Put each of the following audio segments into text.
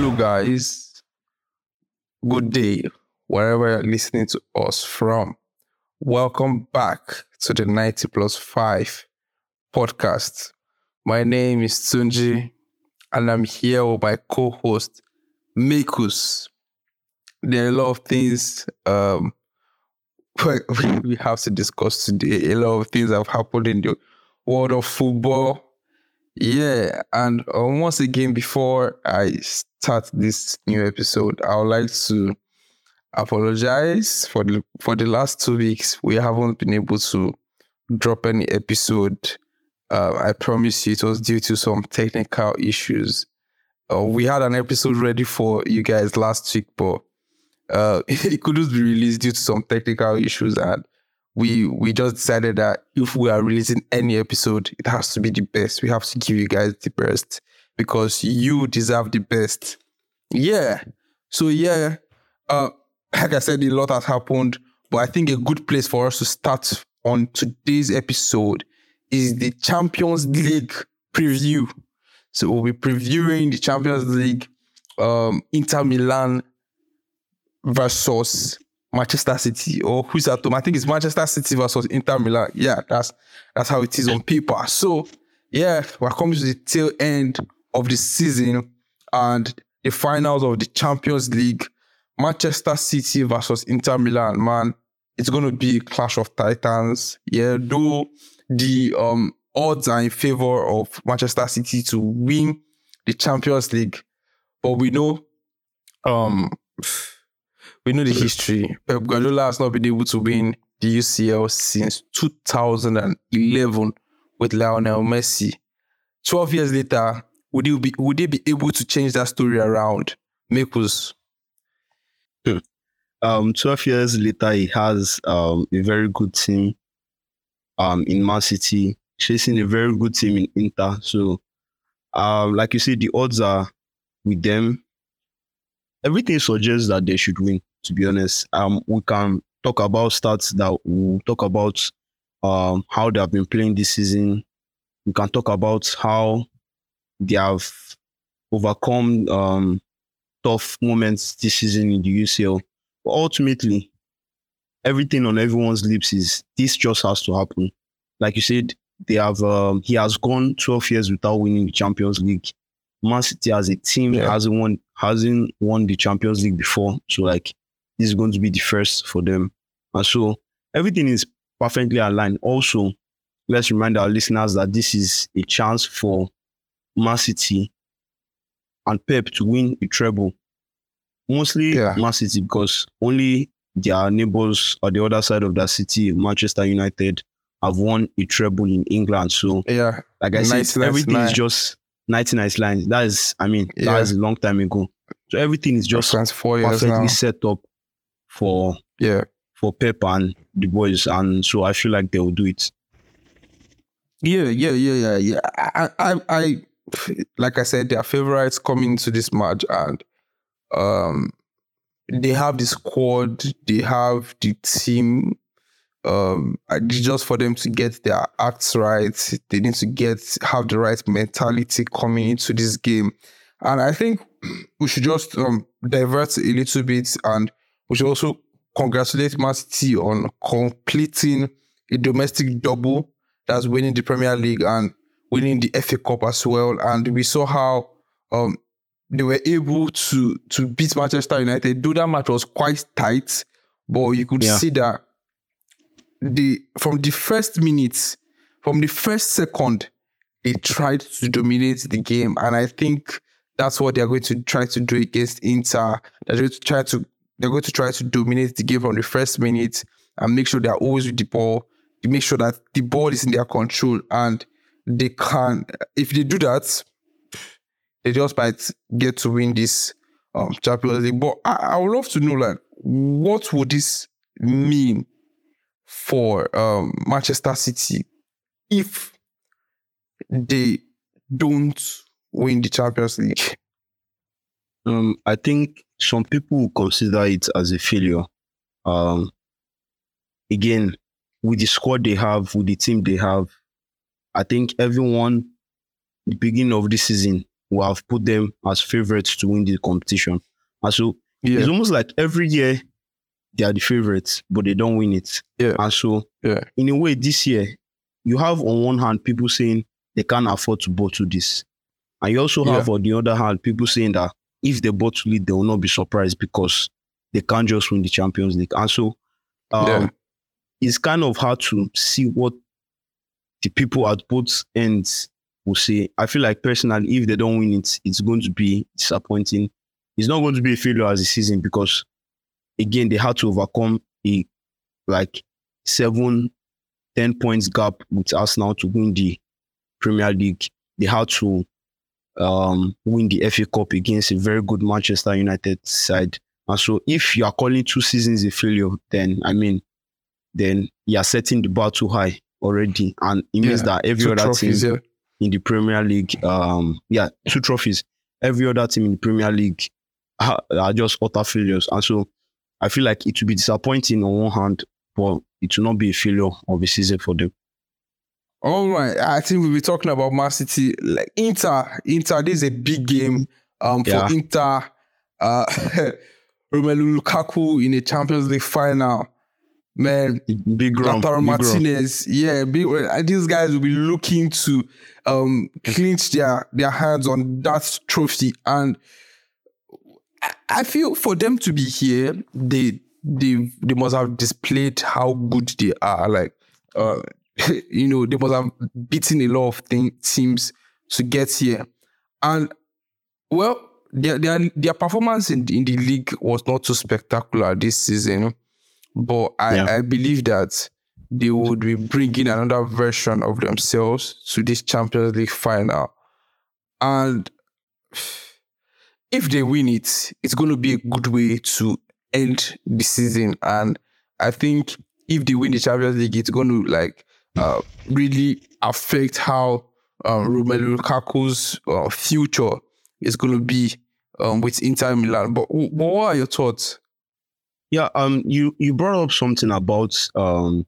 Hello, guys. Good day, wherever you're listening to us from. Welcome back to the 90 plus 5 podcast. My name is Tunji, and I'm here with my co-host, Mekus. There are a lot of things we have to discuss today. A lot of things have happened in the world of football. Yeah, and once again, before I start this new episode, I would like to apologize for the last 2 weeks. We haven't been able to drop any episode. I promise you, it was due to some technical issues. We had an episode ready for you guys last week, but it couldn't be released due to some technical issues, and we just decided that if we are releasing any episode, it has to be the best. We have to give you guys the best because you deserve the best. Yeah. So yeah, like I said, a lot has happened, but I think a good place for us to start on today's episode is the Champions League preview. So we'll be previewing the Champions League, Inter Milan versus Manchester City, or who's at home? I think it's Manchester City versus Inter Milan. Yeah, that's how it is on paper. So, yeah, we're coming to the tail end of the season and the finals of the Champions League. Manchester City versus Inter Milan, man, it's going to be a clash of titans. Yeah, though the odds are in favor of Manchester City to win the Champions League, but we know the history. Pep Guardiola has not been able to win the UCL since 2011 with Lionel Messi. 12 years later, would they be able to change that story around? Mekus. 12 years later, he has a very good team in Man City, chasing a very good team in Inter. So, like you said, the odds are with them. Everything suggests that they should win, to be honest. We can talk about stats that we'll talk about how they have been playing this season. We can talk about how they have overcome tough moments this season in the UCL. But ultimately, everything on everyone's lips is this just has to happen. Like you said, they have he has gone 12 years without winning the Champions League. Man City as a team hasn't won the Champions League before. So like this is going to be the first for them. And so everything is perfectly aligned. Also, let's remind our listeners that this is a chance for Man City and Pep to win a treble. Mostly Man City, because only their neighbors on the other side of that city, Manchester United, have won a treble in England. So like I said, everything is just 99 lines. That is, that is a long time ago. So everything is just perfectly set up for Pep and the boys, and so I feel like they will do it. Yeah. I like I said, their favorites coming into this match, and they have the squad, they have the team. Just for them to get their acts right, they need to have the right mentality coming into this game. And I think we should just divert a little bit, and we should also congratulate Man City on completing a domestic double, that's winning the Premier League and winning the FA Cup as well. And we saw how they were able to beat Manchester United. Though that match was quite tight, but you could see that from the first second, they tried to dominate the game. And I think that's what they're going to try to do against Inter. They're going to try to dominate the game from the first minute and make sure they're always with the ball. Make sure that the ball is in their control, and they can, if they do that, they just might get to win this Champions League. But I would love to know, like, what would this mean for Manchester City if they don't win the Champions League? I think some people consider it as a failure. Again, with the squad they have, with the team they have, I think everyone, the beginning of this season, who have put them as favorites to win the competition. And so it's almost like every year they are the favorites, but they don't win it. Yeah. And so in a way, this year, you have on one hand people saying they can't afford to bottle this. And you also have on the other hand people saying that if they bottle it, they will not be surprised because they can't just win the Champions League. And so it's kind of hard to see what the people at both ends will say. I feel like personally, if they don't win it, it's going to be disappointing. It's not going to be a failure as a season because, again, they had to overcome a like 7-10 points gap with Arsenal to win the Premier League. They had to win the FA Cup against a very good Manchester United side. And so if you are calling two seasons a failure, then, I mean, then you are setting the bar too high already. And it means that every other trophies, team in the Premier League, two trophies. Every other team in the Premier League are just utter failures. And so I feel like it will be disappointing on one hand, but it will not be a failure of a season for them. All right. I think we'll be talking about Man City. Like Inter, this is a big game for Inter. Romelu Lukaku in a Champions League final. Man, big Lautaro Martínez. Yeah, these guys will be looking to clinch their hands on that trophy. And I feel for them to be here, they must have displayed how good they are. Like, they must have beaten a lot of teams to get here. And, well, their performance in the league was not too spectacular this season. But I believe that they would be bringing another version of themselves to this Champions League final. And if they win it, it's going to be a good way to end the season. And I think if they win the Champions League, it's going to really affect how Romelu Lukaku's future is going to be with Inter Milan. But what are your thoughts? Yeah, you brought up something about the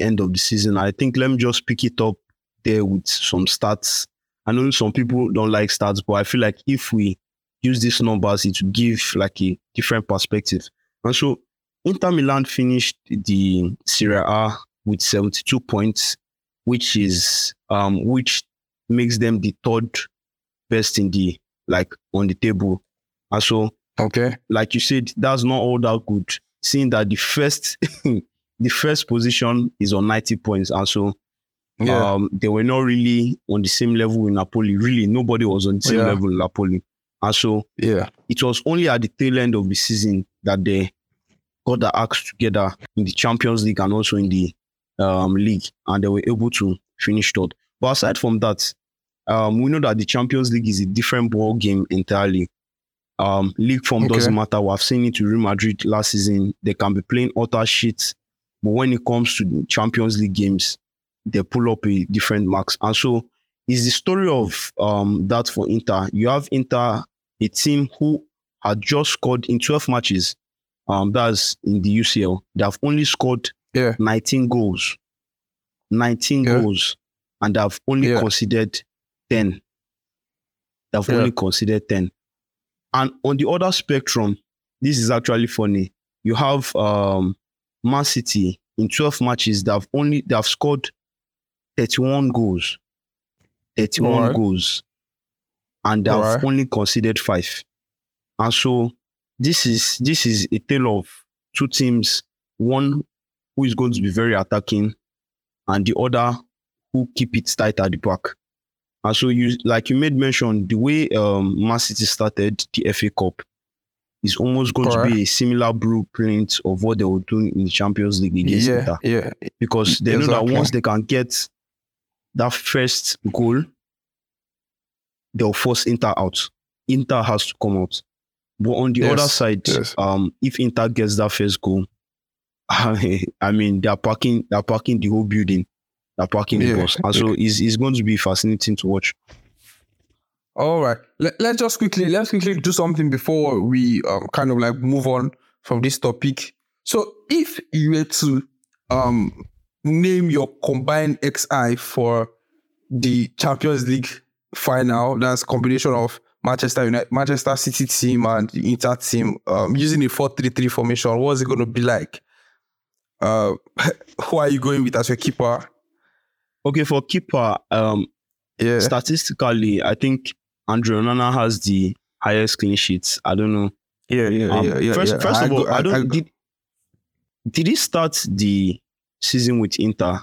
end of the season. I think let me just pick it up there with some stats. I know some people don't like stats, but I feel like if we use these numbers, it will give like a different perspective. And so Inter Milan finished the Serie A with 72 points, which makes them the third best in the on the table. And so okay. Like you said, that's not all that good, seeing that the first position is on 90 points. And so they were not really on the same level with Napoli. Really, nobody was on the same level with Napoli. And so it was only at the tail end of the season that they got their acts together in the Champions League and also in the league. And they were able to finish third. But aside from that, we know that the Champions League is a different ball game entirely. League form doesn't matter. We have seen it with Real Madrid last season. They can be playing utter shit, but when it comes to the Champions League games, they pull up a different marks. And so it's the story of that for Inter. You have Inter, a team who had just scored in 12 matches. That's in the UCL. They have only scored 19 goals. 19 goals. And they have only conceded 10. They have only conceded 10. And on the other spectrum, this is actually funny. You have Man City in 12 matches. They have scored 31 goals. 31 goals. And they have only conceded 5. And so this is a tale of two teams. One who is going to be very attacking and the other who keep it tight at the back. And so, you made mention, the way Man City started the FA Cup is almost going to be a similar blueprint of what they were doing in the Champions League against Inter. Yeah, because they know that once they can get that first goal, they'll force Inter out. Inter has to come out. But on the other side, if Inter gets that first goal, I mean, they're parking the whole building. The bus. And so it's going to be fascinating to watch. All right. Let's quickly do something before we move on from this topic. So if you were to name your combined XI for the Champions League final. That's a combination of Manchester United, Manchester City team and Inter team, using a 4-3-3 formation. What's it going to be like? Who are you going with as your keeper? Okay, for keeper, statistically, I think André Onana has the highest clean sheets. I don't know. Did he start the season with Inter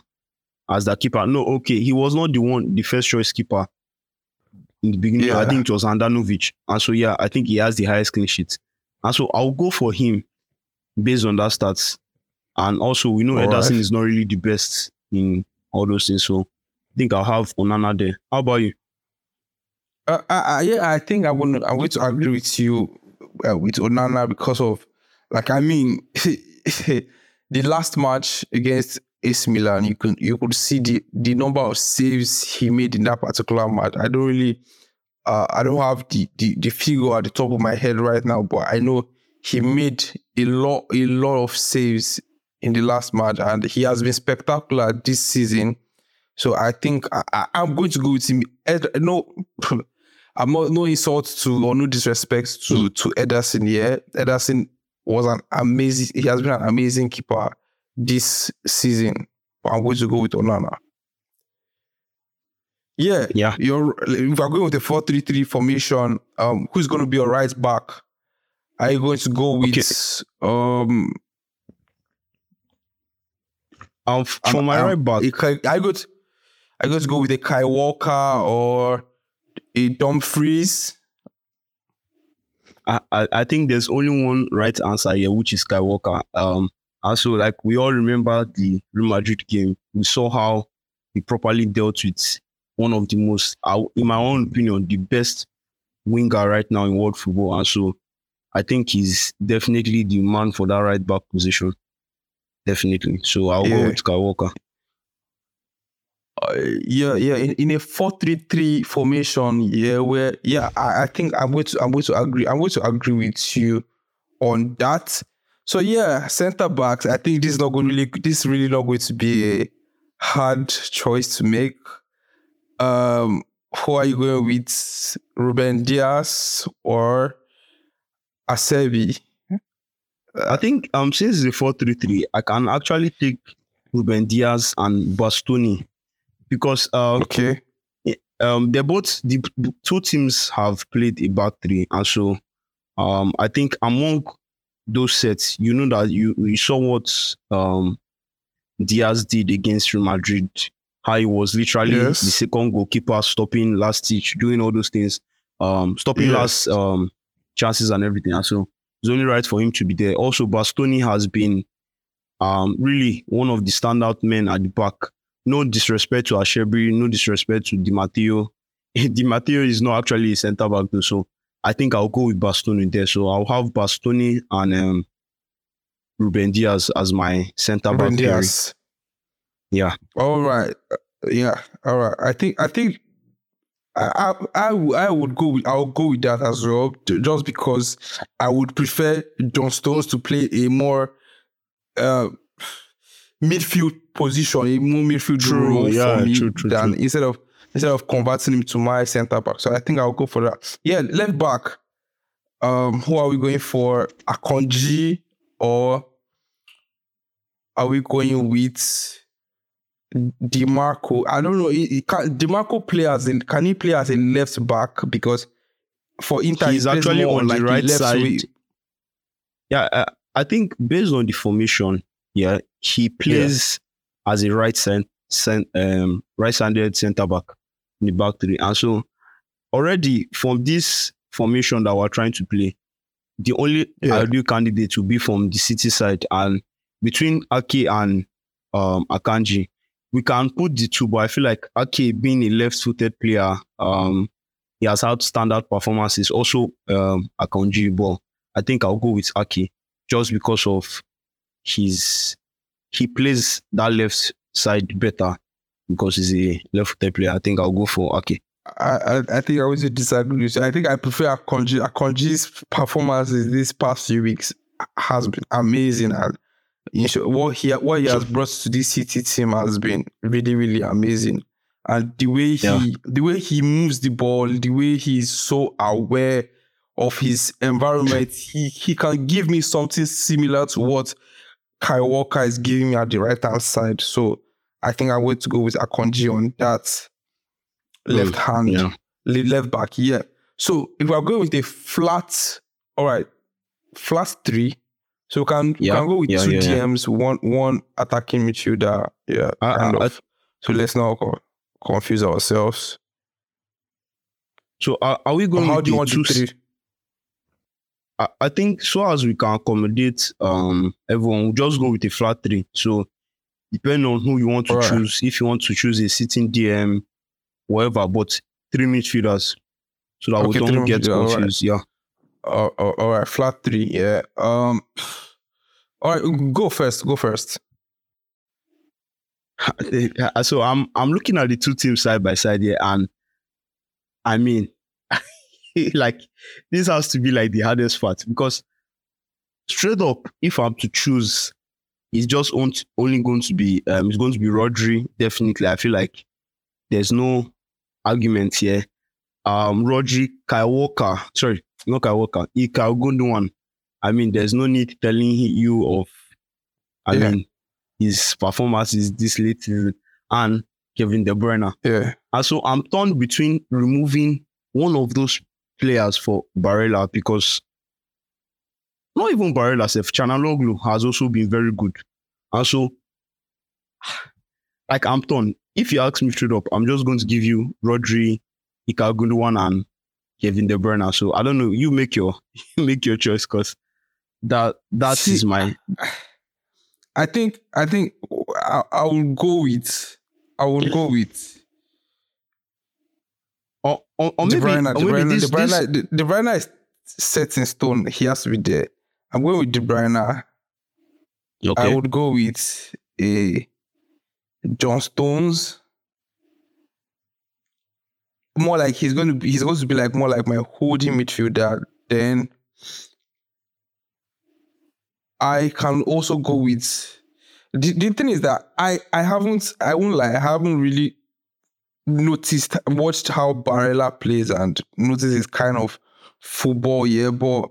as the keeper? No, okay. He was not the first choice keeper in the beginning. Yeah. I think it was Andanovic. And so, yeah, I think he has the highest clean sheet. And so I'll go for him based on that stats. And also, we know Ederson is not really the best in all those things. So I think I'll have Onana there. How about you? I think I'm going to agree with you with Onana because of, the last match against AC Milan, you could see the number of saves he made in that particular match. I don't really, I don't have the figure at the top of my head right now, but I know he made a lot of saves in the last match, and he has been spectacular this season. So I think I'm going to go with him. No, I'm not, no insult to or no disrespect to Ederson here. Ederson was he has been an amazing keeper this season. But I'm going to go with Onana. Yeah. If I'm going with the 4-3-3 formation, who's going to be your right back? Are you going to go with right back? I got to go with a Kyle Walker or a Dumfries. I think there's only one right answer here, which is Kyle Walker. Also, we all remember the Real Madrid game. We saw how he properly dealt with one of the most, in my own opinion, the best winger right now in world football. And so I think he's definitely the man for that right back position. Definitely. So I'll go with Kyle Walker. In a 4-3-3 formation, I think I'm going to agree with you on that. So centre backs, I think this is really not going to be a hard choice to make. Who are you going with, Rúben Dias or Acerbi? I think since the 4-3-3, I can actually take Rúben Dias and Bastoni. Because they're both, the two teams have played a back three. And so I think among those sets, you know that you saw what Diaz did against Real Madrid. How he was literally the second goalkeeper, stopping last stitch, doing all those things, stopping last chances and everything. And so it's only right for him to be there. Also, Bastoni has been really one of the standout men at the back. No disrespect to Acerbi, no disrespect to Di Matteo. Di Matteo is not actually a centre-back, though, so I think I'll go with Bastoni there. So I'll have Bastoni and Rúben Dias as my centre-back. Rúben Dias. Yeah. All right. Yeah. All right. I think I would go with, I'll go with that as well, just because I would prefer John Stones to play a more midfield position, a more midfield role for me, than instead of converting him to my centre back. So I think I'll go for that. Yeah, left back. Who are we going for? Akanji, or are we going with DiMarco? I don't know. DiMarco play can he play as a left back? Because for Inter, he's actually on the right side. Yeah, I think based on the formation, he plays as a right-handed centre-back in the back three. And so already from this formation that we're trying to play, the only ideal candidate will be from the City side. And between Ake and Akanji, we can put the two, but I feel like Ake, being a left-footed player, he has had standout performances. Also, Akanji, but I think I'll go with Ake just because of he plays that left side better because he's a left-footed player. I think I'll go for Ake. I think I always disagree with you. I think I prefer Akanji. Akanji's performances these past few weeks has been amazing. And what he has brought to this City team has been really, really amazing. And the way he moves the ball, the way he's so aware of his environment, he can give me something similar to what Kyle Walker is giving me at the right-hand side. So I think I'm going to go with Akanji on that left hand, left back. Yeah. So if we're going with a flat, all right, flat three. So we can go with two DMs, one attacking midfielder. Yeah. So let's not confuse ourselves. So are we going? How do you want to three? I think so as we can accommodate everyone, we'll just go with a flat three. So depending on who you want to choose, if you want to choose a sitting DM, whatever, but three midfielders, so that we don't get confused. Yeah. All right, flat three. Yeah. All right, go first. So I'm looking at the two teams side by side here, and I mean, like, this has to be like the hardest part, because straight up, if I'm to choose, it's just only going to be it's going to be Rodri. Definitely, I feel like there's no argument here. Rodri, Kyle Walker. Sorry, not Kyle Walker. Kyle Gundogan. I mean, there's no need telling you of. I mean, his performance is this late, and Kevin De Bruyne. Yeah. And so I'm torn between removing one of those players for Barella, because not even Barella, Çalhanoğlu has also been very good. And so, like, I'm torn. If you ask me straight up, I'm just going to give you Rodri, Ilkay Gundogan, and Kevin De Bruyne. So I don't know. You make your choice, because that is my. I think I will go with. Or maybe De Bruyne is set in stone. He has to be there. I'm going with De Bruyne. Okay. I would go with John Stones. More like he's going to be like more like my holding midfielder. Then I can also go with the thing is that I won't lie, I haven't really watched how Barella plays and noticed his kind of football, but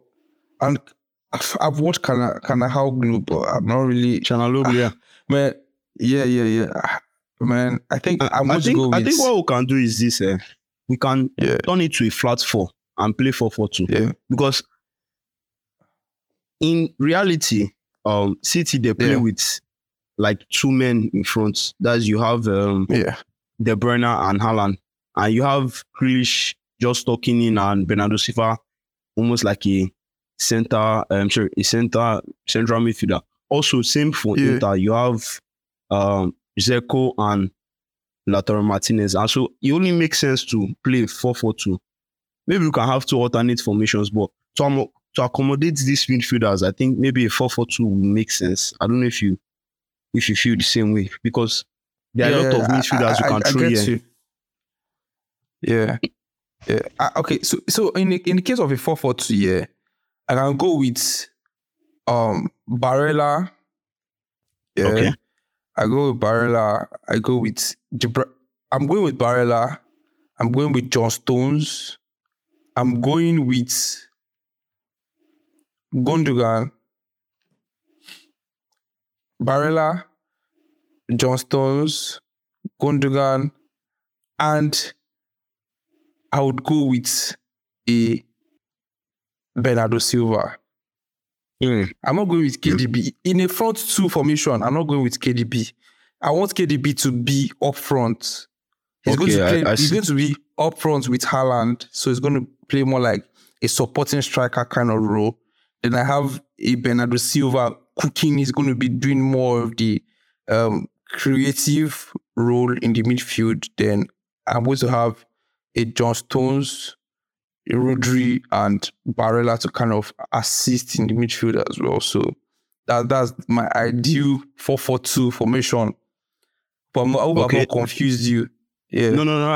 and I've watched Çalhanoğlu, but I'm not really Çalhanoğlu, man. Yeah. Man, I think I'm going to go with. I think what we can do is this, we can turn it to a flat four and play 4-4-2. Yeah. Because in reality, City, they play with like two men in front. That's you have De Bruyne and Haaland. And you have Grealish just talking in, and Bernardo Silva almost like a central midfielder. Also, same for Inter. You have Džeko and Lautaro Martínez. And so it only makes sense to play 4-4-2. Maybe we can have two alternate formations, but to accommodate these midfielders, I think maybe a 4-4-2 will make sense. I don't know if you feel the same way, because there are a lot of midfielders you can throw here. Yeah. Okay. So in the case of a 4-4-2, I can go with Barella. Yeah. Okay. I go with Barella. I go with I'm going with Barella. I'm going with John Stones. I'm going with Gundogan. Barella, John Stones, Gundogan, and I would go with a Bernardo Silva. I'm not going with KDB. In a front two formation, I'm not going with KDB. I want KDB to be up front. He's going to be up front with Haaland, so he's going to play more like a supporting striker kind of role. Then I have a Bernardo Silva cooking. He's going to be doing more of the creative role in the midfield. Then I'm going to have a John Stones, Rodri, and Barella to kind of assist in the midfield as well. So that's my ideal 4-4-2 formation. But I hope I've not confused you. Yeah. No.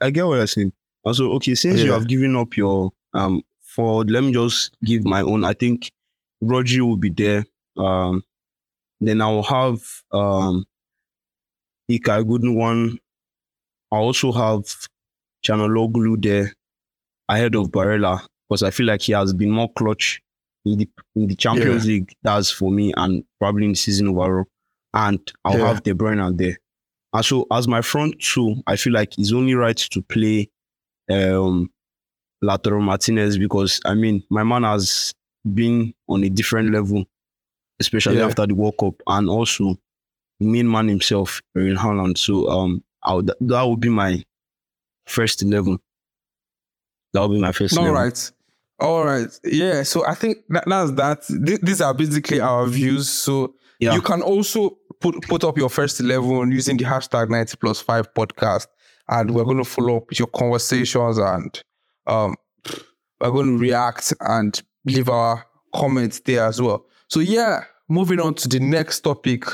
I get what you're saying. Also, okay, since you have given up your forward, let me just give my own. I think Rodri will be there. Then I will have Ilkay Gundogan, I also have Çalhanoğlu there ahead of Barella, because I feel like he has been more clutch in the Champions League. That's for me, and probably in the season overall. And I'll have De Bruyne there. And so as my front two, I feel like it's only right to play Lautaro Martinez, because, I mean, my man has been on a different level, especially after the World Cup, and also the main man himself, in Haaland. So that would be my first 11. That would be my first 11. All right. Yeah, so I think that's that. These are basically our views. So you can also put up your first 11 using the hashtag 90 plus 5 podcast. And we're going to follow up with your conversations, and we're going to react and leave our comments there as well. So moving on to the next topic.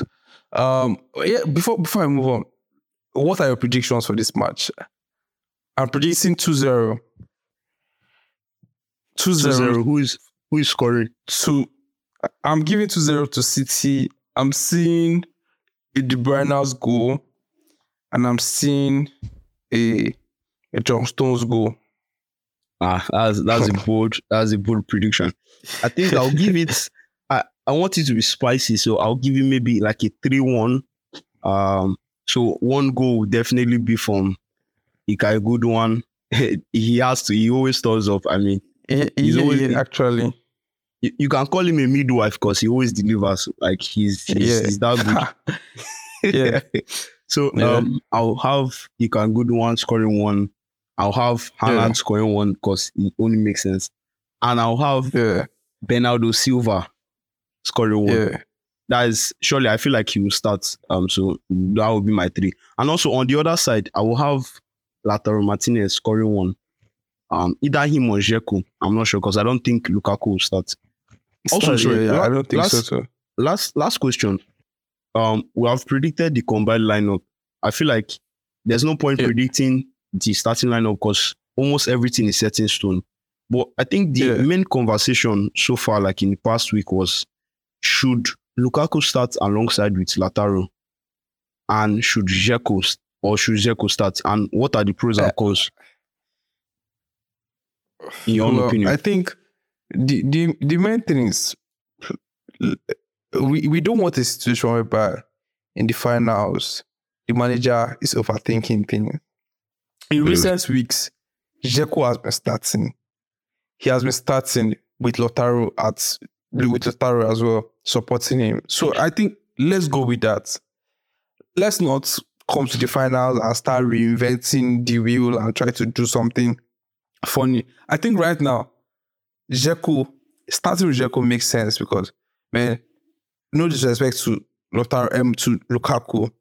Before I move on, what are your predictions for this match? I'm predicting 2-0. 2-0. Who is scoring? I'm giving 2-0 to City. I'm seeing a De Bruyne's goal, and I'm seeing a John Stones goal. That's a bold prediction. I think I'll give it. I want it to be spicy, so I'll give you maybe like a 3-1. So one goal will definitely be from Ilkay Gundogan. He has to. He always turns up. I mean, he's always. You can call him a midwife, because he always delivers. Like he's that good. I'll have Ilkay Gundogan scoring one. I'll have Haaland scoring one, because it only makes sense. And I'll have Bernardo Silva scoring one. Yeah. That is, surely I feel like he will start. So that will be my 3. And also on the other side, I will have Lautaro Martinez scoring one. Either him or Džeko. I'm not sure, because I don't think Lukaku will start. Also, I don't think so too. Last question. We have predicted the combined lineup. I feel like there's no point predicting the starting lineup, because almost everything is set in stone. But I think the main conversation so far, like in the past week, was should Lukaku start alongside with Lautaro, and should Džeko start, and what are the pros and cons? In your own opinion, I think the main thing is we don't want a situation whereby in the finals the manager is overthinking things. In recent weeks, Džeko has been starting. He has been starting with Lautaro as well, supporting him. So I think let's go with that. Let's not come to the finals and start reinventing the wheel and try to do something funny. I think right now, starting with Džeko makes sense, because, man, no disrespect to Lukaku.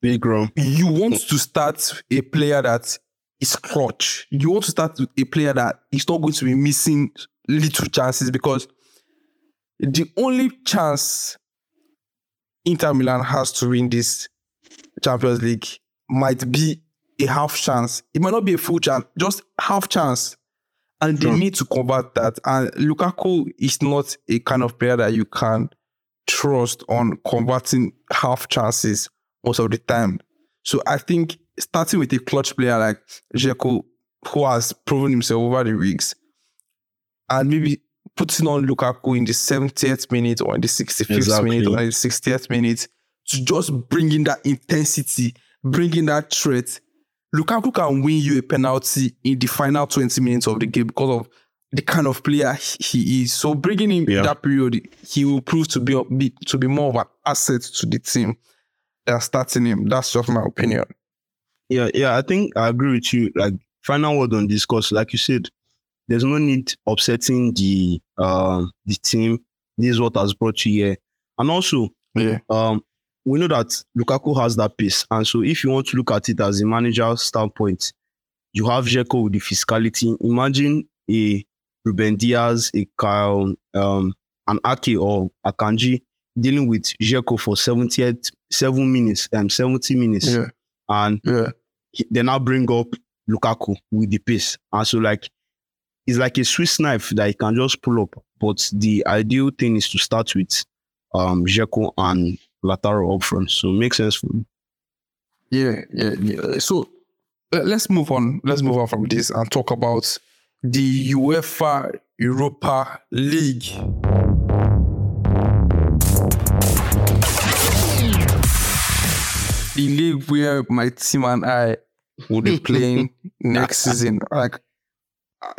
Big room. You want to start a player that is clutch. You want to start with a player that is not going to be missing little chances, because the only chance Inter Milan has to win this Champions League might be a half chance. It might not be a full chance, just half chance. And they need to combat that. And Lukaku is not a kind of player that you can trust on combating half chances most of the time. So I think starting with a clutch player like Džeko, who has proven himself over the weeks, and maybe putting on Lukaku in the 70th minute or in the 65th minute or in the 60th minute, to just bring in that intensity, bring in that threat. Lukaku can win you a penalty in the final 20 minutes of the game because of the kind of player he is. So bringing him in that period, he will prove to be more of an asset to the team. They're starting him. That's just my opinion. Yeah. I think I agree with you. Like, final word on this, because like you said, there's no need upsetting the team. This is what has brought you here. And also, we know that Lukaku has that pace. And so if you want to look at it as a manager's standpoint, you have Džeko with the physicality. Imagine a Rúben Dias, a Kyle, an Ake or Akanji dealing with Džeko for 70 minutes. They now bring up Lukaku with the pace. And so, like, it's like a Swiss knife that you can just pull up. But the ideal thing is to start with Džeko and Lautaro up front. So it makes sense for me. So Let's move on. Let's move on from this and talk about the UEFA Europa League. The league where my team and I will be playing next season. Like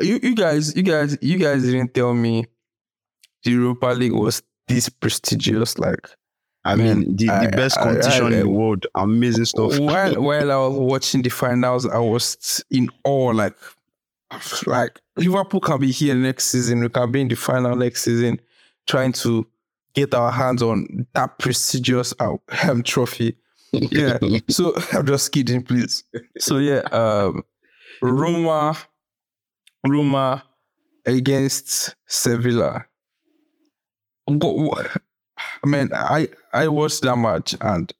you guys didn't tell me the Europa League was this prestigious. Like, I mean, the best competition in the world. Amazing stuff. While I was watching the finals, I was in awe. Like Liverpool can be here next season. We can be in the final next season, trying to get our hands on that prestigious trophy. Yeah, so I'm just kidding, please. So yeah, Roma against Sevilla. I mean, I watched that match, and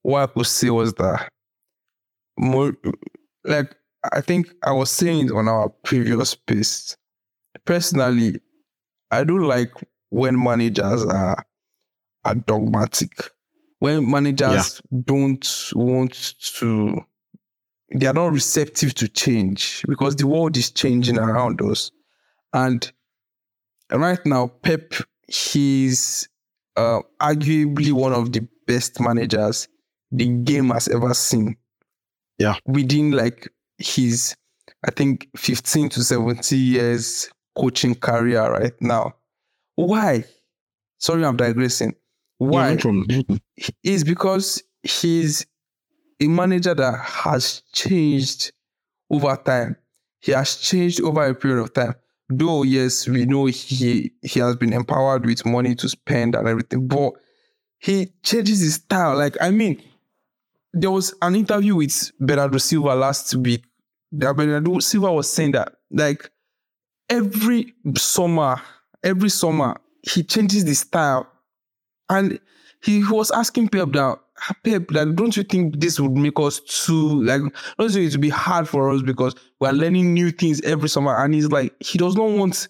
what I could see was that more like I think I was saying it on our previous piece. Personally, I don't like when managers are dogmatic. When managers don't want to, they are not receptive to change because the world is changing around us. And right now, Pep, he's arguably one of the best managers the game has ever seen. Yeah. Within like his, I think, 15 to 70 years coaching career right now. Why? Sorry, I'm digressing. Why? It's because he's a manager that has changed over time. He has changed over a period of time. Though, yes, we know he has been empowered with money to spend and everything, but he changes his style. Like, I mean, there was an interview with Bernardo Silva last week that Bernardo Silva was saying that, like, every summer, he changes the style. And he was asking Pep, don't you think this would make us too, like, don't you think it would be hard for us because we're learning new things every summer? And he's like, he does not want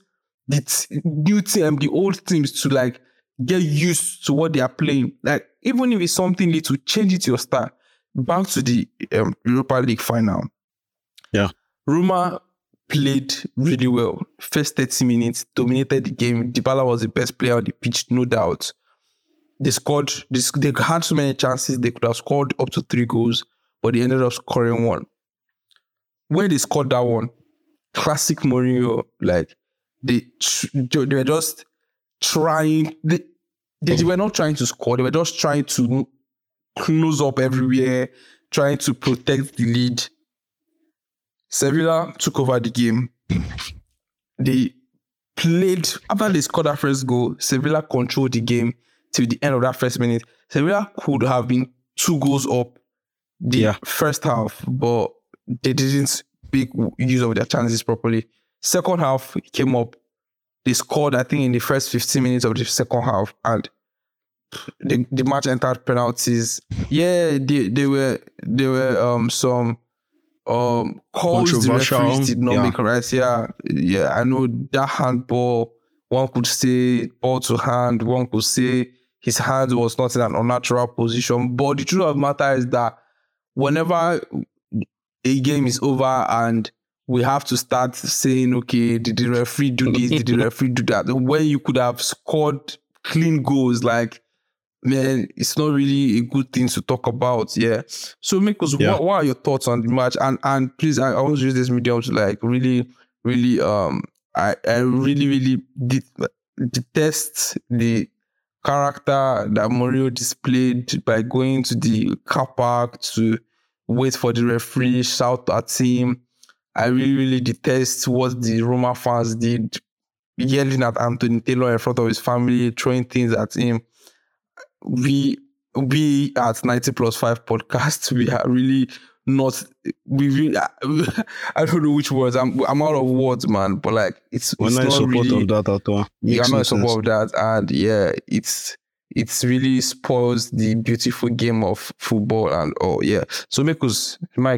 the old teams to, like, get used to what they are playing. Like, even if it's something little, change it to your style. Back to the Europa League final. Yeah. Roma played really well. First 30 minutes, dominated the game. Dybala was the best player on the pitch, no doubt. They scored. They had so many chances. They could have scored up to 3 goals, but they ended up scoring 1. When they scored that 1, classic Mourinho. Like they were just trying. They were not trying to score. They were just trying to close up everywhere, trying to protect the lead. Sevilla took over the game. They played after they scored that first goal. Sevilla controlled the game. Till the end of that first minute, Sevilla could have been 2 goals up the first half, but they didn't make use of their chances properly. Second half came up. They scored, I think, in the first 15 minutes of the second half, and the match entered penalties. Yeah, they were some calls the referees did not make right. Yeah, I know that handball. One could say ball to hand. One could say his hand was not in an unnatural position. But the truth of the matter is that whenever a game is over and we have to start saying, okay, did the referee do this? Did the referee do that? When you could have scored clean goals, like, man, it's not really a good thing to talk about. Yeah. So, Mekus, what are your thoughts on the match? And please, I want to use this medium to, like, really, really... I really, really detest the character that Mourinho displayed by going to the car park to wait for the referee, shout at him. I really, really detest what the Roma fans did, yelling at Anthony Taylor in front of his family, throwing things at him. We at 90 plus 5 podcast, we are really... I don't know which words. I'm out of words, man. But like, we're not in support of that at all. Yeah, I'm not in support of that, and yeah, it's really spoils the beautiful game of football and all. Yeah. So Mike,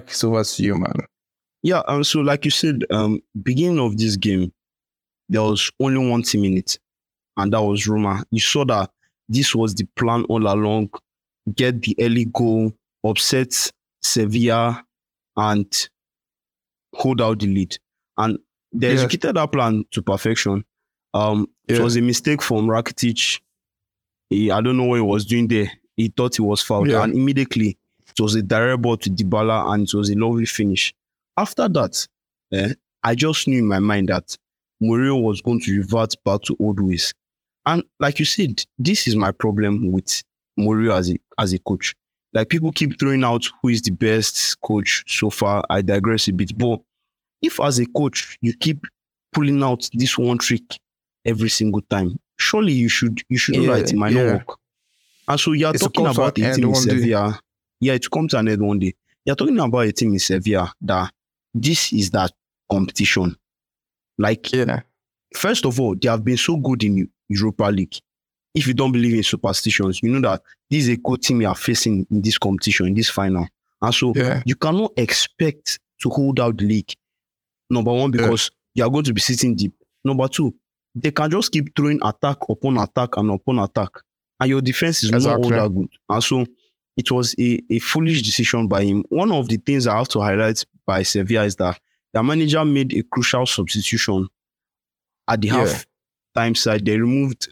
it's over to you, man. Yeah. So like you said, beginning of this game, there was only one team in it, and that was Roma. You saw that this was the plan all along: get the early goal, upset Sevilla, and hold out the lead. And they executed that plan to perfection. It was a mistake from Rakitic. I don't know what he was doing there. He thought he was fouled. Yeah. And immediately, it was a direct ball to Dybala and it was a lovely finish. After that, I just knew in my mind that Mourinho was going to revert back to old ways. And like you said, this is my problem with Mourinho as a coach. Like, people keep throwing out who is the best coach so far. I digress a bit. But if as a coach, you keep pulling out this one trick every single time, surely you should know that it might not work. And so you're talking about a team in Sevilla. Yeah, it comes to an end one day. You're talking about a team in Sevilla that this is that competition. Like, first of all, they have been so good in Europa League. If you don't believe in superstitions, you know that this is a good team you are facing in this competition, in this final. And so you cannot expect to hold out the league. Number one, because you are going to be sitting deep. Number two, they can just keep throwing attack upon attack and upon attack. And your defense is not all that good. And so it was a foolish decision by him. One of the things I have to highlight by Sevilla is that the manager made a crucial substitution at the half-time side. They removed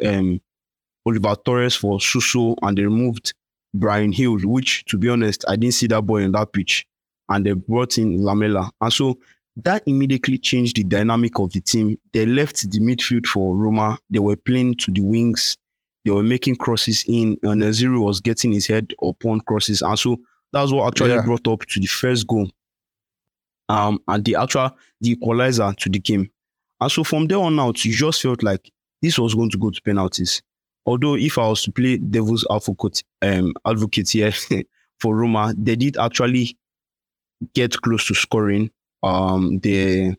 Oliver Torres for Suso, and they removed Brian Hill, which, to be honest, I didn't see that boy on that pitch. And they brought in Lamela. And so that immediately changed the dynamic of the team. They left the midfield for Roma. They were playing to the wings. They were making crosses in, and Neziri was getting his head upon crosses. And so that's what actually brought up to the first goal. And the equalizer to the game. And so from there on out, you just felt like this was going to go to penalties. Although if I was to play devil's advocate here for Roma, they did actually get close to scoring. They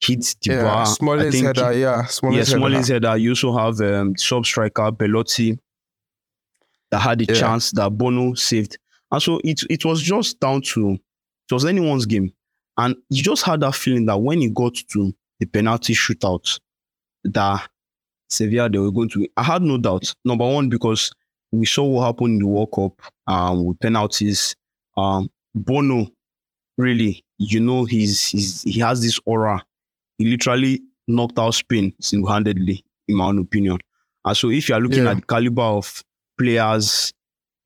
hit the bar. Smallest header, Smallest header. You also have sub-striker Belotti that had a chance that Bono saved. And so it was just down to, it was anyone's game. And you just had that feeling that when it got to the penalty shootout, that Sevilla, they were going to win. I had no doubt. Number one, because we saw what happened in the World Cup with penalties. Bono, really, he has this aura. He literally knocked out Spain single-handedly, in my own opinion. And so if you are looking at the caliber of players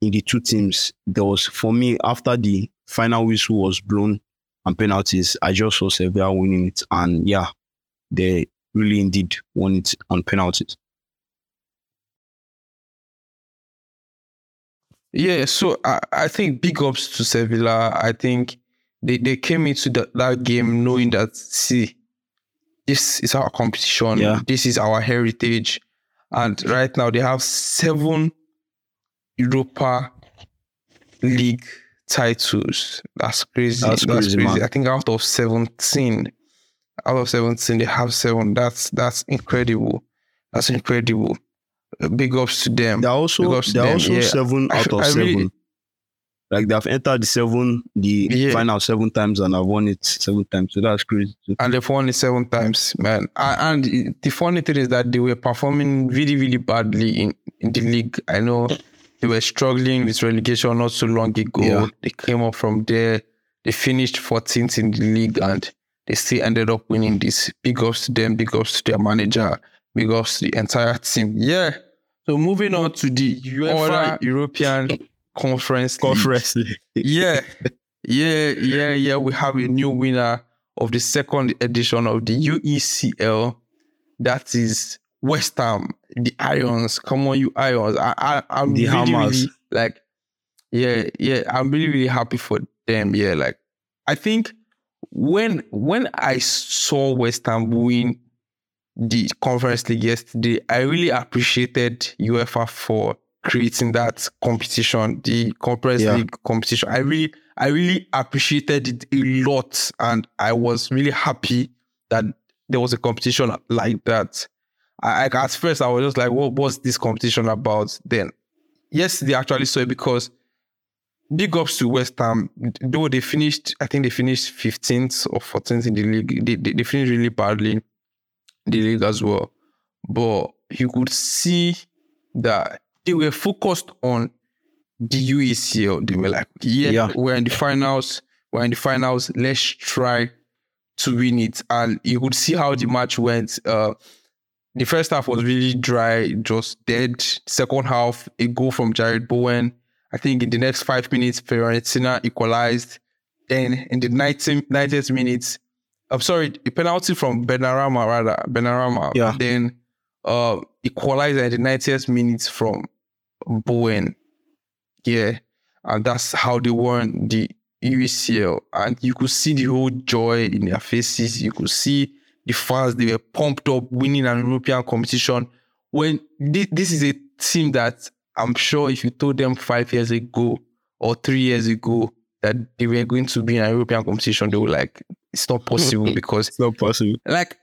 in the two teams, there was, for me, after the final whistle was blown and penalties, I just saw Sevilla winning it. And they really indeed won it on penalties. Yeah, so I think big ups to Sevilla. I think they came into that game knowing that, see, this is our competition. Yeah. This is our heritage. And right now they have 7 Europa League titles. That's crazy. That's crazy. I think out of 17. They have 7. That's incredible. Big ups to them. They're also 7 out of 7. Really, like, they've entered the final 7 times and have won it 7 times. So that's crazy. And they've won it 7 times, man. And the funny thing is that they were performing really, really badly in the league. I know they were struggling with relegation not so long ago. Yeah. They came up from there. They finished 14th in the league and they still ended up winning this. Big ups to them, big ups to their manager, big ups to the entire team. Yeah. So moving on to the UEFA European Conference League. We have a new winner of the second edition of the UCL. That is West Ham, the Irons. Come on, you Irons. I'm really, really, like, I'm really, really happy for them. Yeah, like, I think when I saw West Ham win the Conference League yesterday, I really appreciated UEFA for creating that competition, the Conference League competition. I really appreciated it a lot, and I was really happy that there was a competition like that. At first, I was just like, what was this competition about then? Yes, they actually saw it, because big ups to West Ham, though they finished, I think they finished 15th or 14th in the league. They finished really badly in the league as well. But you could see that they were focused on the UECL. They were like, we're in the finals. Let's try to win it. And you could see how the match went. The first half was really dry, just dead. Second half, a goal from Jarrod Bowen. I think in the next 5 minutes, Fiorentina equalized. Then in the 90th minute, a penalty from Benarama. Yeah. Then equalizer in the 90th minute from Bowen. Yeah. And that's how they won the UCL. And you could see the whole joy in their faces. You could see the fans, they were pumped up winning an European competition. When this is a team that I'm sure if you told them 5 years ago or 3 years ago that they were going to be in an European competition, they were like, it's not possible because... It's not possible. Like,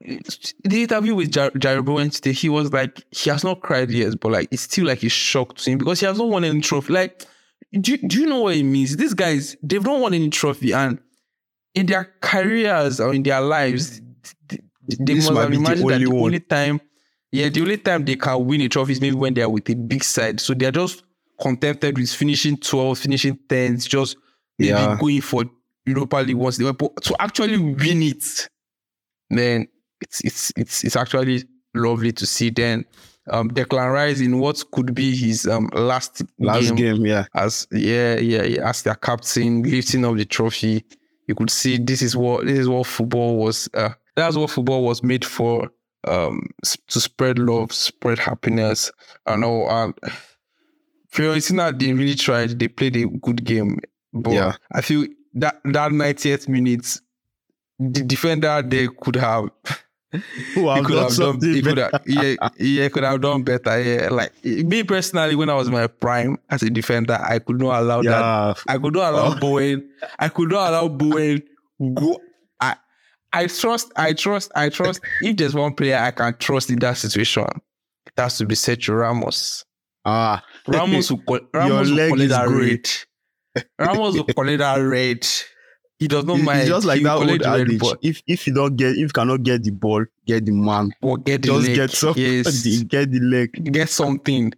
the interview with Jarrod Bowen today, he was like, he has not cried yet, but like, it's still like a shock to him because he has not won any trophy. Like, do you know what it means? These guys, they've not won any trophy, and in their careers or in their lives, they must have imagined that the only time they can win a trophy is maybe when they are with a big side. So they are just contented with finishing 12th, finishing 10th, just maybe going for Europa League once they were. But to actually win it, then it's actually lovely to see. Then Declan Rice in what could be his last game, as their captain, lifting up the trophy. You could see this is what football was. That's what football was made for. To spread love, spread happiness. I know. Fiorentina, they really tried. They played a good game, but I feel that 90th minute, the defender they could have. Could have done better. Yeah, like me personally, when I was in my prime as a defender, I could not allow that. I could not allow Bowen. I could not allow Bowen go. I trust. If there's one player I can trust in that situation, it has to be Sergio Ramos. Ramos will collect that red. He does not mind. It's just like that old adage. If you cannot get the ball, get the man. Or get the just leg. Get the leg. Get something.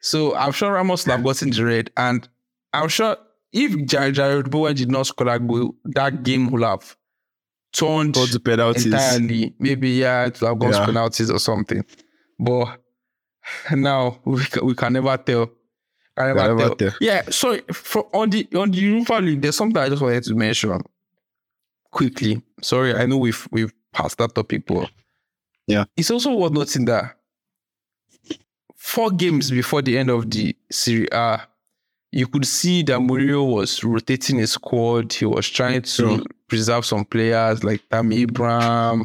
So I'm sure Ramos have gotten the red. And I'm sure if Jarrod Bowen did not score that goal, that game would have turned the penalties. Entirely. Maybe, it would have gone to penalties or something. But now we can never tell. So on the Europa League, there's something I just wanted to mention quickly. Sorry, I know we've passed that topic, but it's also worth noting that 4 games before the end of the Serie A, you could see that Mourinho was rotating his squad. He was trying to preserve some players like Tammy Abraham,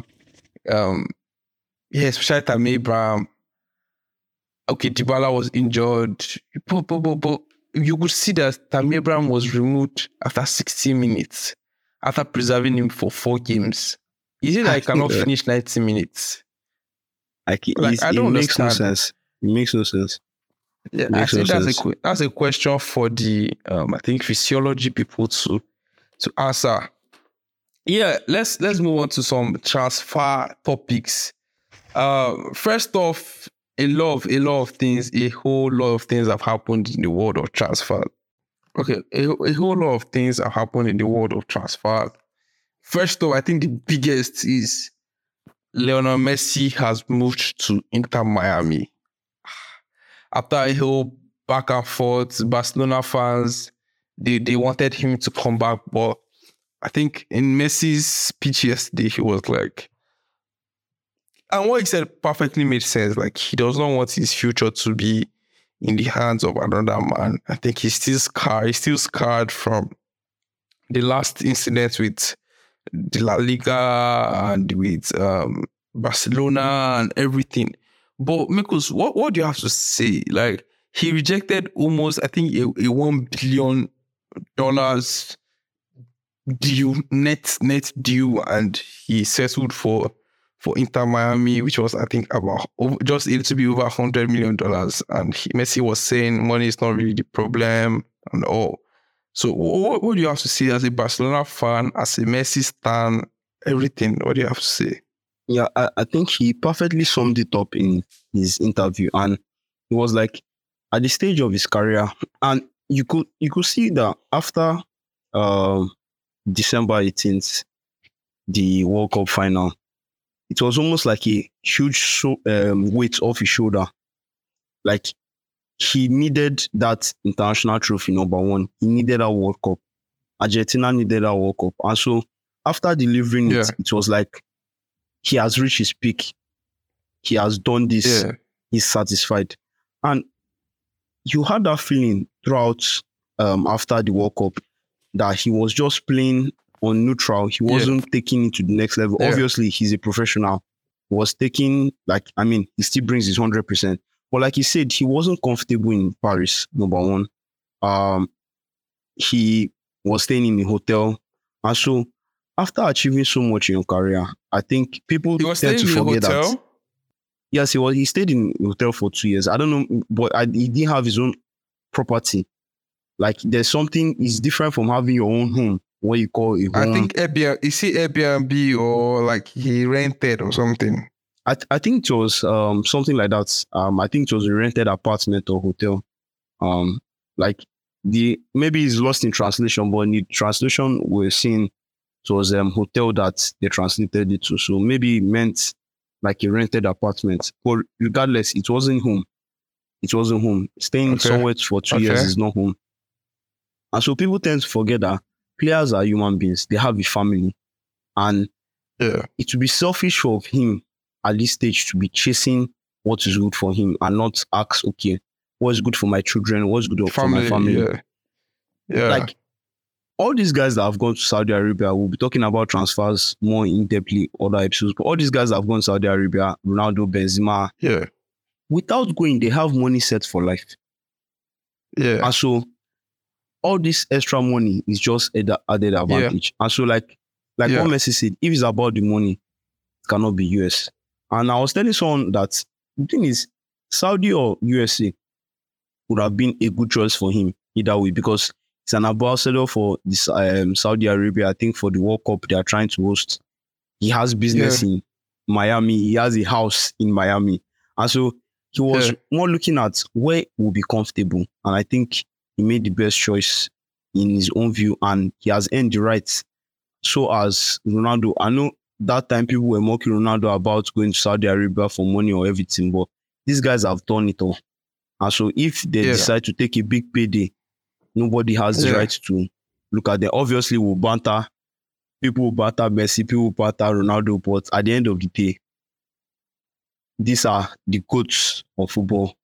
especially Tammy Abraham. Okay, Dybala was injured. But you could see that Tammy Abraham was removed after 60 minutes, after preserving him for 4 games. Is it that I cannot finish 90 minutes? I don't understand. No sense. It makes no sense. That's a question for the, I think, physiology people to answer. Yeah, let's move on to some transfer topics. First off, a whole lot of things have happened in the world of transfer. Okay, a whole lot of things have happened in the world of transfer. First off, I think the biggest is Lionel Messi has moved to Inter Miami. After a whole back and forth, Barcelona fans, they wanted him to come back, but I think in Messi's speech yesterday, he was like, and what he said perfectly made sense. Like, he does not want his future to be in the hands of another man. I think he's still scarred from the last incident with the La Liga and with Barcelona and everything. But Mekus, what do you have to say? Like, he rejected almost, I think, a $1 billion deal, net deal, and he settled for Inter Miami, which was, I think, about just a little bit over $100 million. And Messi was saying money is not really the problem and all. So what do you have to say as a Barcelona fan, as a Messi stan, everything? What do you have to say? Yeah, I think he perfectly summed it up in his interview. And he was like, at the stage of his career, and you could see that after December 18th, the World Cup final, it was almost like a huge weight off his shoulder. Like, he needed that international trophy, number one. He needed a World Cup. Argentina needed a World Cup. And so after delivering it was like he has reached his peak. He has done this. Yeah. He's satisfied. And you had that feeling throughout after the World Cup that he was just playing on neutral. He wasn't taking it to the next level. Yeah. Obviously, he's a professional. He was taking, he still brings his 100%. But like he said, he wasn't comfortable in Paris, number one. He was staying in the hotel. And so, after achieving so much in your career, I think people tend to forget that. Yes, he stayed in the hotel for 2 years. I don't know, but he didn't have his own property. Like, there's something, it's different from having your own home, what you call a home. I think Airbnb or like he rented or something. I think it was something like that. I think it was a rented apartment or hotel. Maybe it's lost in translation, but in the translation we're seeing, it was a hotel that they translated it to. So maybe it meant like a rented apartment. But regardless, it wasn't home. It wasn't home. Staying somewhere for 2 years is not home. And so people tend to forget that players are human beings. They have a family. And it would be selfish of him at this stage to be chasing what is good for him and not ask, okay, what's good for my children? What's good for my family? Yeah. Like, all these guys that have gone to Saudi Arabia, we'll be talking about transfers more in-depthly other episodes, but all these guys that have gone to Saudi Arabia, Ronaldo, Benzema, without going, they have money set for life. Yeah. And so, all this extra money is just added advantage. Yeah. And so, what Messi said, if it's about the money, it cannot be US. And I was telling someone that the thing is, Saudi or USA would have been a good choice for him either way, because he's an ambassador for this, Saudi Arabia, I think for the World Cup they are trying to host. He has business in Miami. He has a house in Miami. And so he was more looking at where he will be comfortable. And I think he made the best choice in his own view, and he has earned the rights. So as Ronaldo, I know that time people were mocking Ronaldo about going to Saudi Arabia for money or everything, but these guys have done it all. And so if they decide to take a big payday, nobody has the right to look at them. Obviously, we'll banter. People will banter Messi, people will banter Ronaldo, but at the end of the day, these are the goats of football.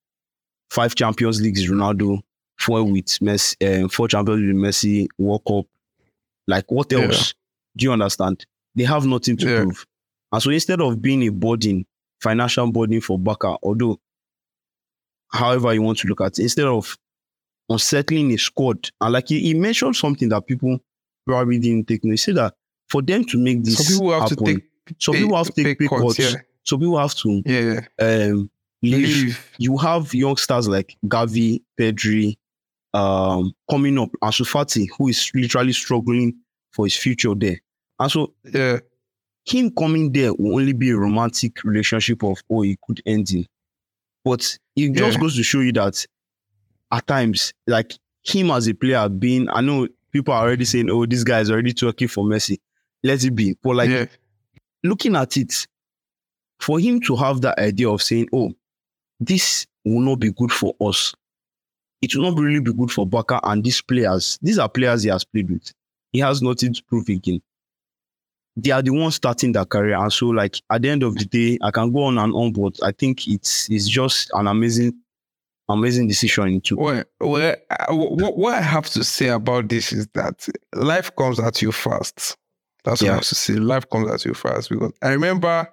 5 Champions Leagues Ronaldo, 4 with Messi, 4 Champions League with Messi, World Cup. Like, what else? Do you understand? They have nothing to prove. And so instead of being a burden, financial burden for Barca, although however you want to look at it, instead of unsettling a squad, and like he mentioned something that people probably didn't take note. He said that for them to make this happen, some people have to take pay cuts. Yeah. Some people have to leave. You have youngsters like Gavi, Pedri, coming up, Ansu Fati, who is literally struggling for his future there. And so him coming there will only be a romantic relationship of, oh, it could end in. But it just goes to show you that at times, like him as a player being, I know people are already saying, oh, this guy is already talking for Messi. Let it be. But like looking at it, for him to have that idea of saying, oh, this will not be good for us. It will not really be good for Barca and these players. These are players he has played with. He has nothing to prove again. They are the ones starting their career. And so, like, at the end of the day, I can go on and on, but I think it's just an amazing decision. What I have to say about this is that life comes at you fast. That's what I have to say. Life comes at you fast. Because I remember,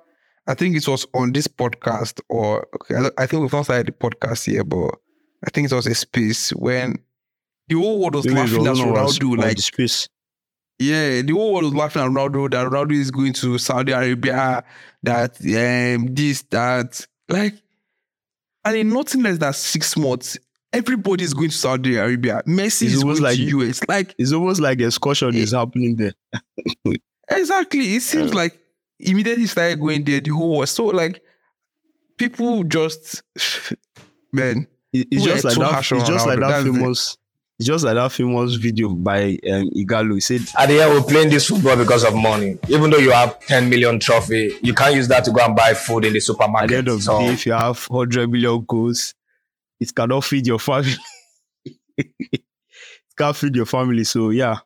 I think it was on this podcast, I think we've not started the podcast here, but I think it was a space when the whole world was laughing at Ronaldo. Like, space. Yeah, the whole world was laughing at Ronaldo, that Ronaldo is going to Saudi Arabia, that this, that. Like, and in nothing less than 6 months, everybody's going to Saudi Arabia. Messi is going to US. Like, it's almost like excursion is happening there. Exactly. It seems like immediately he started going there, the whole world. So, like, people just, man, it's just like that. It's just like that famous It's just like that famous video by Igalo. He said, at the end, we're playing this football because of money. Even though you have 10 million trophy, you can't use that to go and buy food in the supermarket. At the end of the day, if you have 100 million goals, it cannot feed your family. It can't feed your family. So, yeah.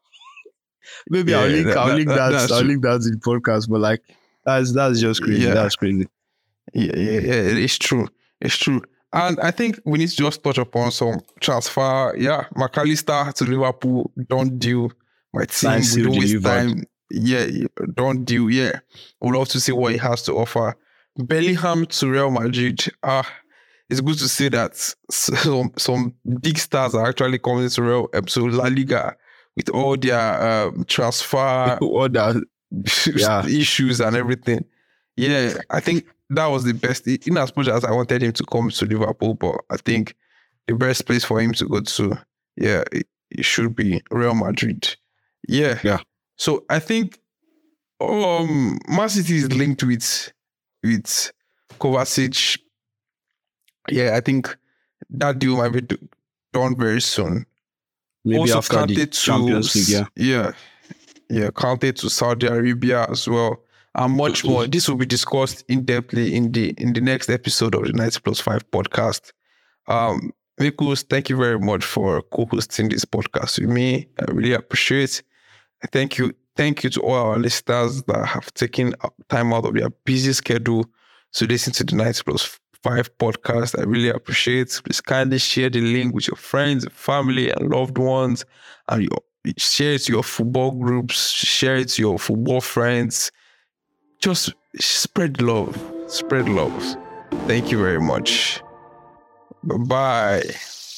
Maybe I'll link that in the podcast, but like, that's just crazy. Yeah. That's crazy. Yeah. It's true. And I think we need to just touch upon some transfer. Yeah, McAllister to Liverpool, don't deal. My team will waste time. Yeah, don't deal. Yeah, we'd love to see what he has to offer. Bellingham to Real Madrid. It's good to see that some big stars are actually coming to Real. So La Liga, with all their transfer, all their issues and everything. Yeah, I think that was the best, in as much as I wanted him to come to Liverpool, but I think the best place for him to go to, it should be Real Madrid. Yeah. So I think Man City is linked with Kovacic. Yeah, I think that deal might be done very soon. Maybe also after the Champions League, Kante to Saudi Arabia as well. And much more. This will be discussed in depthly in the next episode of the 90 plus 5 podcast. Mekus, thank you very much for co-hosting this podcast with me. I really appreciate it. Thank you to all our listeners that have taken time out of their busy schedule to listen to the 90 plus 5 podcast. I really appreciate it. Please kindly share the link with your friends, family, and loved ones, and share it to your football groups, share it to your football friends. Just spread love. Thank you very much. Bye-bye.